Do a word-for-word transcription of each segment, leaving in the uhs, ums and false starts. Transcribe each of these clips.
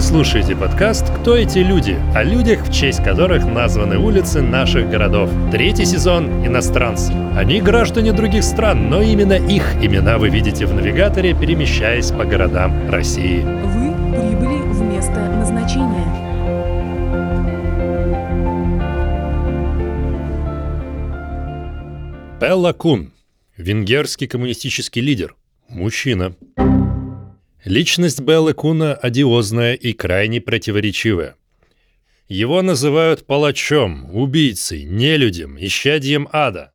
Вы слушаете подкаст «Кто эти люди?», о людях, в честь которых названы улицы наших городов. Третий сезон — иностранцы. Они граждане других стран, но именно их имена вы видите в навигаторе, перемещаясь по городам России. Вы прибыли в место назначения. Бела Кун. Венгерский коммунистический лидер. Мужчина. Личность Беллы Куна одиозная и крайне противоречивая. Его называют палачом, убийцей, нелюдем, исчадьем ада.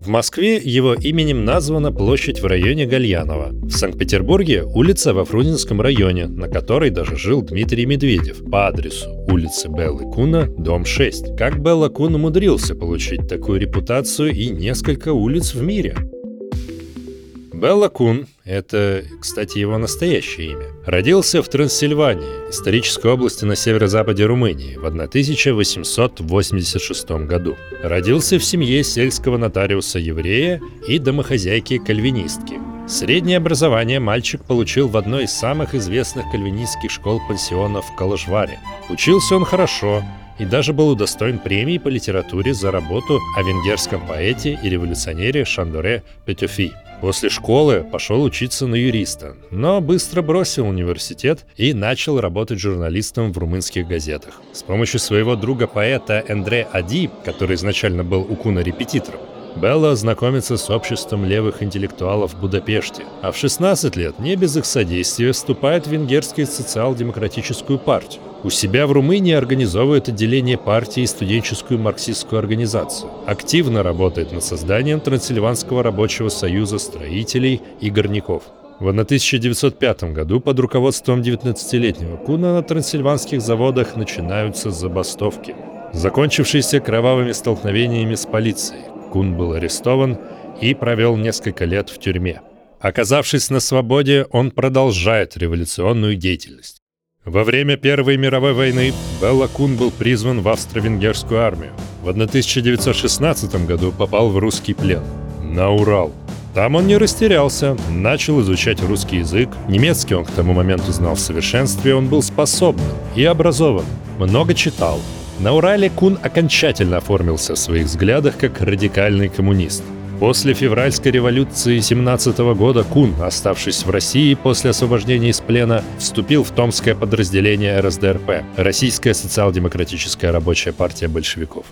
В Москве его именем названа площадь в районе Гальянова. В Санкт-Петербурге улица во Фрунзенском районе, на которой даже жил Дмитрий Медведев, по адресу улицы Беллы Куна, дом шесть. Как Белла Кун умудрился получить такую репутацию и несколько улиц в мире? Бела Кун – это, кстати, его настоящее имя. Родился в Трансильвании, исторической области на северо-западе Румынии, в тысяча восемьсот восемьдесят шестом году. Родился в семье сельского нотариуса-еврея и домохозяйки-кальвинистки. Среднее образование мальчик получил в одной из самых известных кальвинистских школ-пансионов в Калышваре. Учился он хорошо и даже был удостоен премии по литературе за работу о венгерском поэте и революционере Шандоре Петюфи. После школы пошел учиться на юриста, но быстро бросил университет и начал работать журналистом в румынских газетах. С помощью своего друга-поэта Эндре Ади, который изначально был у Куна репетитором, Белла знакомится с обществом левых интеллектуалов в Будапеште, а в шестнадцать лет не без их содействия вступает в венгерскую социал-демократическую партию. У себя в Румынии организовывает отделение партии и студенческую марксистскую организацию. Активно работает над созданием Трансильванского рабочего союза строителей и горняков. В тысяча девятьсот пятом году под руководством девятнадцатилетнего Куна на трансильванских заводах начинаются забастовки, закончившиеся кровавыми столкновениями с полицией. Кун был арестован и провел несколько лет в тюрьме. Оказавшись на свободе, он продолжает революционную деятельность. Во время Первой мировой войны Бела Кун был призван в австро-венгерскую армию. В тысяча девятьсот шестнадцатом году попал в русский плен, на Урал. Там он не растерялся, начал изучать русский язык. Немецкий он к тому моменту знал в совершенстве, он был способным и образован, много читал. На Урале Кун окончательно оформился в своих взглядах как радикальный коммунист. После февральской революции семнадцатого года Кун, оставшись в России после освобождения из плена, вступил в томское подразделение эр эс дэ эр пэ – Российская социал-демократическая рабочая партия большевиков.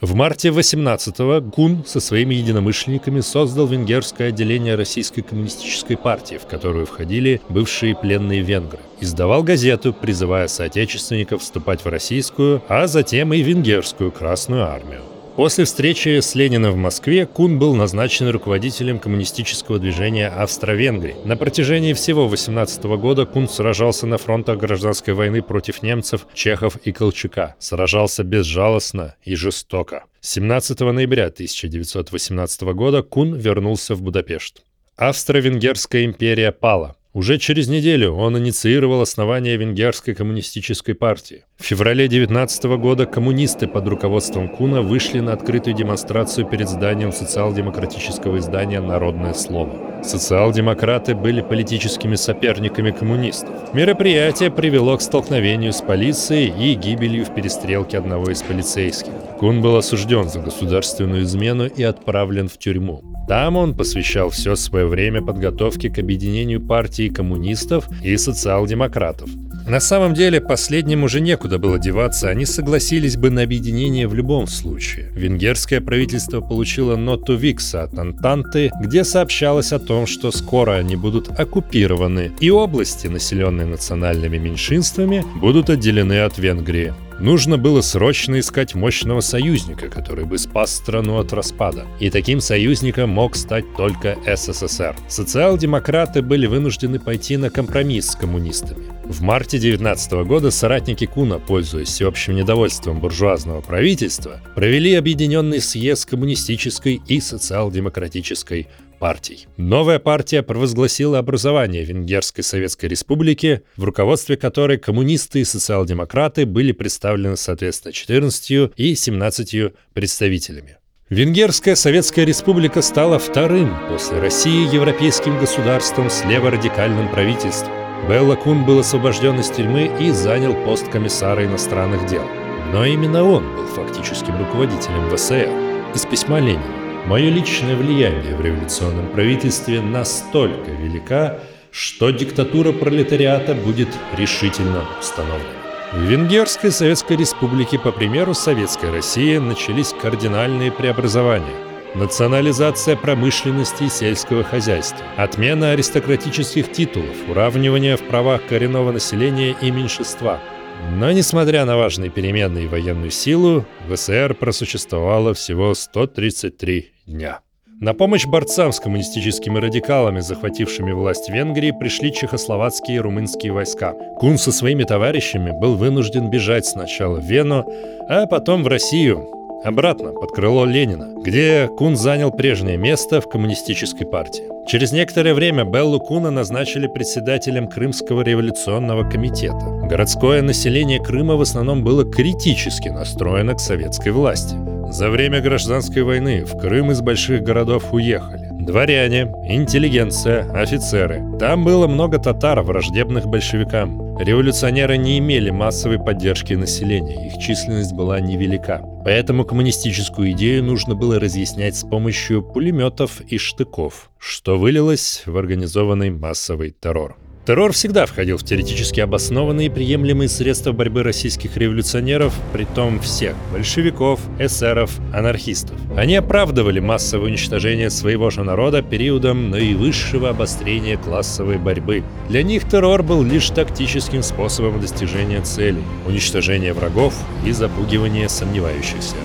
В марте восемнадцатого Кун со своими единомышленниками создал венгерское отделение Российской коммунистической партии, в которую входили бывшие пленные венгры. Издавал газету, призывая соотечественников вступать в российскую, а затем и венгерскую Красную армию. После встречи с Лениным в Москве Кун был назначен руководителем коммунистического движения Австро-Венгрии. На протяжении всего восемнадцатого года Кун сражался на фронтах гражданской войны против немцев, чехов и Колчака. Сражался безжалостно и жестоко. семнадцатого ноября тысяча девятьсот восемнадцатого года Кун вернулся в Будапешт. Австро-Венгерская империя пала. Уже через неделю он инициировал основание Венгерской коммунистической партии. В феврале девятнадцатого года коммунисты под руководством Куна вышли на открытую демонстрацию перед зданием социал-демократического издания «Народное слово». Социал-демократы были политическими соперниками коммунистов. Мероприятие привело к столкновению с полицией и гибелью в перестрелке одного из полицейских. Кун был осужден за государственную измену и отправлен в тюрьму. Там он посвящал все свое время подготовке к объединению партии коммунистов и социал-демократов. На самом деле, последним уже некуда было деваться, они согласились бы на объединение в любом случае. Венгерское правительство получило ноту Викса от Антанты, где сообщалось о том, что скоро они будут оккупированы, и области, населенные национальными меньшинствами, будут отделены от Венгрии. Нужно было срочно искать мощного союзника, который бы спас страну от распада. И таким союзником мог стать только эс эс эс эр. Социал-демократы были вынуждены пойти на компромисс с коммунистами. В марте девятнадцатого года соратники Куна, пользуясь всеобщим недовольством буржуазного правительства, провели объединенный съезд коммунистической и социал-демократической партий. Новая партия провозгласила образование Венгерской Советской Республики, в руководстве которой коммунисты и социал-демократы были представлены соответственно четырнадцатью и семнадцатью представителями. Венгерская Советская Республика стала вторым после России европейским государством с леворадикальным правительством. Бела Кун был освобожден из тюрьмы и занял пост комиссара иностранных дел. Но именно он был фактическим руководителем ВСР. Из письма Ленина. «Мое личное влияние в революционном правительстве настолько велика, что диктатура пролетариата будет решительно установлена». В Венгерской Советской Республике, по примеру Советской России, начались кардинальные преобразования. Национализация промышленности и сельского хозяйства, отмена аристократических титулов, уравнивание в правах коренного населения и меньшинства. Но несмотря на важные перемены и военную силу, ВСР просуществовала всего сто тридцать три дня. На помощь борцам с коммунистическими радикалами, захватившими власть в Венгрии, пришли чехословацкие и румынские войска. Кун со своими товарищами был вынужден бежать сначала в Вену, а потом в Россию, обратно под крыло Ленина, где Кун занял прежнее место в коммунистической партии. Через некоторое время Беллу Куна назначили председателем Крымского революционного комитета. Городское население Крыма в основном было критически настроено к советской власти. За время гражданской войны в Крым из больших городов уехали дворяне, интеллигенция, офицеры. Там было много татар, враждебных большевикам. Революционеры не имели массовой поддержки населения, их численность была невелика. Поэтому коммунистическую идею нужно было разъяснять с помощью пулеметов и штыков, что вылилось в организованный массовый террор. Террор всегда входил в теоретически обоснованные и приемлемые средства борьбы российских революционеров, притом всех – большевиков, эсеров, анархистов. Они оправдывали массовое уничтожение своего же народа периодом наивысшего обострения классовой борьбы. Для них террор был лишь тактическим способом достижения целей – уничтожения врагов и запугивания сомневающихся.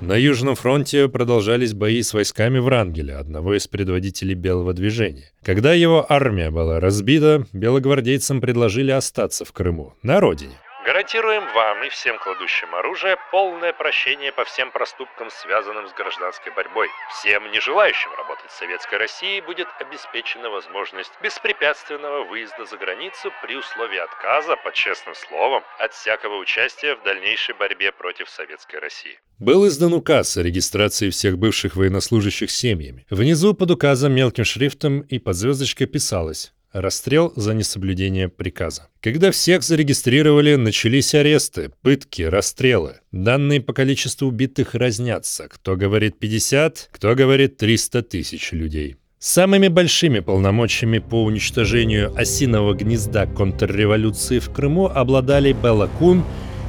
На Южном фронте продолжались бои с войсками Врангеля, одного из предводителей Белого движения. Когда его армия была разбита, белогвардейцам предложили остаться в Крыму, на родине. «Гарантируем вам и всем кладущим оружие полное прощение по всем проступкам, связанным с гражданской борьбой. Всем нежелающим работать в Советской России будет обеспечена возможность беспрепятственного выезда за границу при условии отказа, под честным словом, от всякого участия в дальнейшей борьбе против Советской России». Был издан указ о регистрации всех бывших военнослужащих семьями. Внизу под указом мелким шрифтом и под звездочкой писалось: расстрел за несоблюдение приказа. Когда всех зарегистрировали, начались аресты, пытки, расстрелы. Данные по количеству убитых разнятся. Кто говорит пятьдесят, кто говорит триста тысяч людей. Самыми большими полномочиями по уничтожению осиного гнезда контрреволюции в Крыму обладали Бела Кун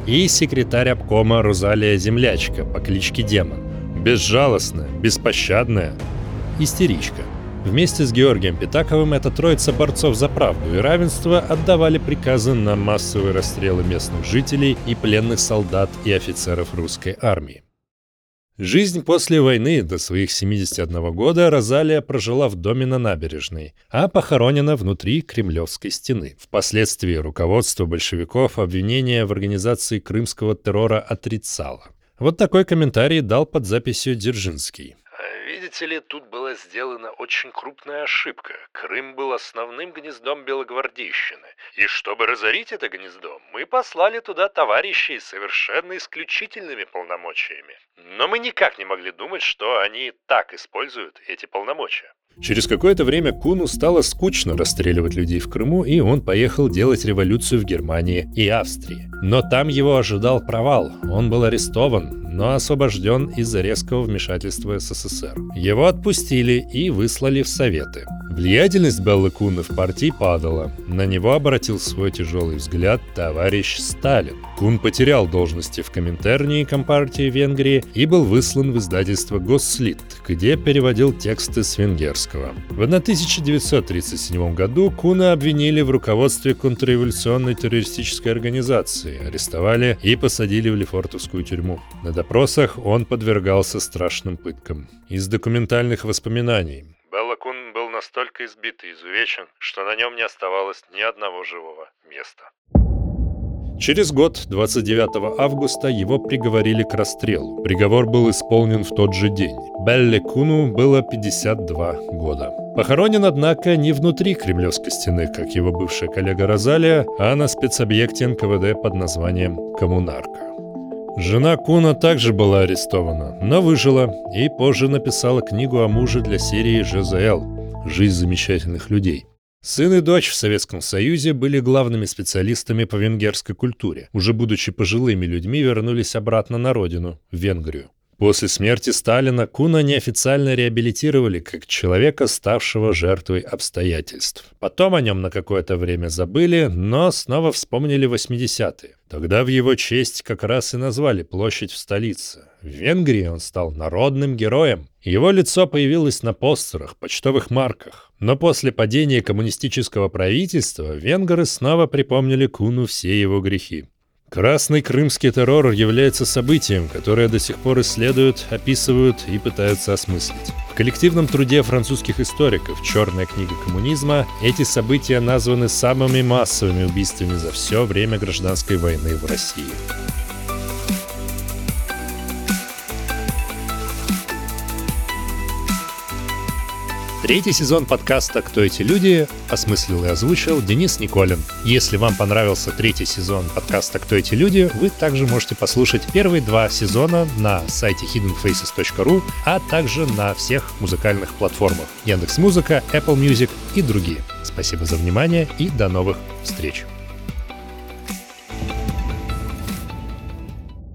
и секретарь обкома Розалия Землячка по кличке Демон. Безжалостная, беспощадная истеричка. Вместе с Георгием Пятаковым эта троица борцов за правду и равенство отдавали приказы на массовые расстрелы местных жителей и пленных солдат и офицеров русской армии. Жизнь после войны до своих семидесяти одного года Розалия прожила в доме на Набережной, а похоронена внутри Кремлевской стены. Впоследствии руководство большевиков обвинения в организации крымского террора отрицало. Вот такой комментарий дал под записью Дзержинский. Видите ли, тут была сделана очень крупная ошибка. Крым был основным гнездом белогвардейщины. И чтобы разорить это гнездо, мы послали туда товарищей совершенно исключительными полномочиями. Но мы никак не могли думать, что они так используют эти полномочия. Через какое-то время Куну стало скучно расстреливать людей в Крыму, и он поехал делать революцию в Германии и Австрии. Но там его ожидал провал. Он был арестован, но освобожден из-за резкого вмешательства СССР. Его отпустили и выслали в Советы. Влиятельность Беллы Куна в партии падала. На него обратил свой тяжелый взгляд товарищ Сталин. Кун потерял должности в Коминтерне и Компартии Венгрии и был выслан в издательство «Госслит», где переводил тексты с венгерского. В тысяча девятьсот тридцать седьмом году Куна обвинили в руководстве контрреволюционной террористической организации, арестовали и посадили в Лефортовскую тюрьму. На допросах он подвергался страшным пыткам. Из документальных воспоминаний. Бела Кун был настолько избит и изувечен, что на нем не оставалось ни одного живого места. Через год, двадцать девятого августа, его приговорили к расстрелу. Приговор был исполнен в тот же день. Белле Куну было пятьдесят два года. Похоронен, однако, не внутри Кремлевской стены, как его бывшая коллега Розалия, а на спецобъекте эн ка вэ дэ под названием «Коммунарка». Жена Куна также была арестована, но выжила и позже написала книгу о муже для серии «ЖЗЛ. Жизнь замечательных людей». Сын и дочь в Советском Союзе были главными специалистами по венгерской культуре. Уже будучи пожилыми людьми, вернулись обратно на родину, в Венгрию. После смерти Сталина Куна неофициально реабилитировали как человека, ставшего жертвой обстоятельств. Потом о нем на какое-то время забыли, но снова вспомнили восьмидесятые. Тогда в его честь как раз и назвали площадь в столице. В Венгрии он стал народным героем. Его лицо появилось на постерах, почтовых марках. Но после падения коммунистического правительства венгры снова припомнили Куну все его грехи. Красный крымский террор является событием, которое до сих пор исследуют, описывают и пытаются осмыслить. В коллективном труде французских историков «Черная книга коммунизма» эти события названы самыми массовыми убийствами за все время гражданской войны в России. Третий сезон подкаста «Кто эти люди?» осмыслил и озвучил Денис Николин. Если вам понравился третий сезон подкаста «Кто эти люди?», вы также можете послушать первые два сезона на сайте hidden faces точка ру, а также на всех музыкальных платформах Яндекс.Музыка, Apple Music и другие. Спасибо за внимание и до новых встреч!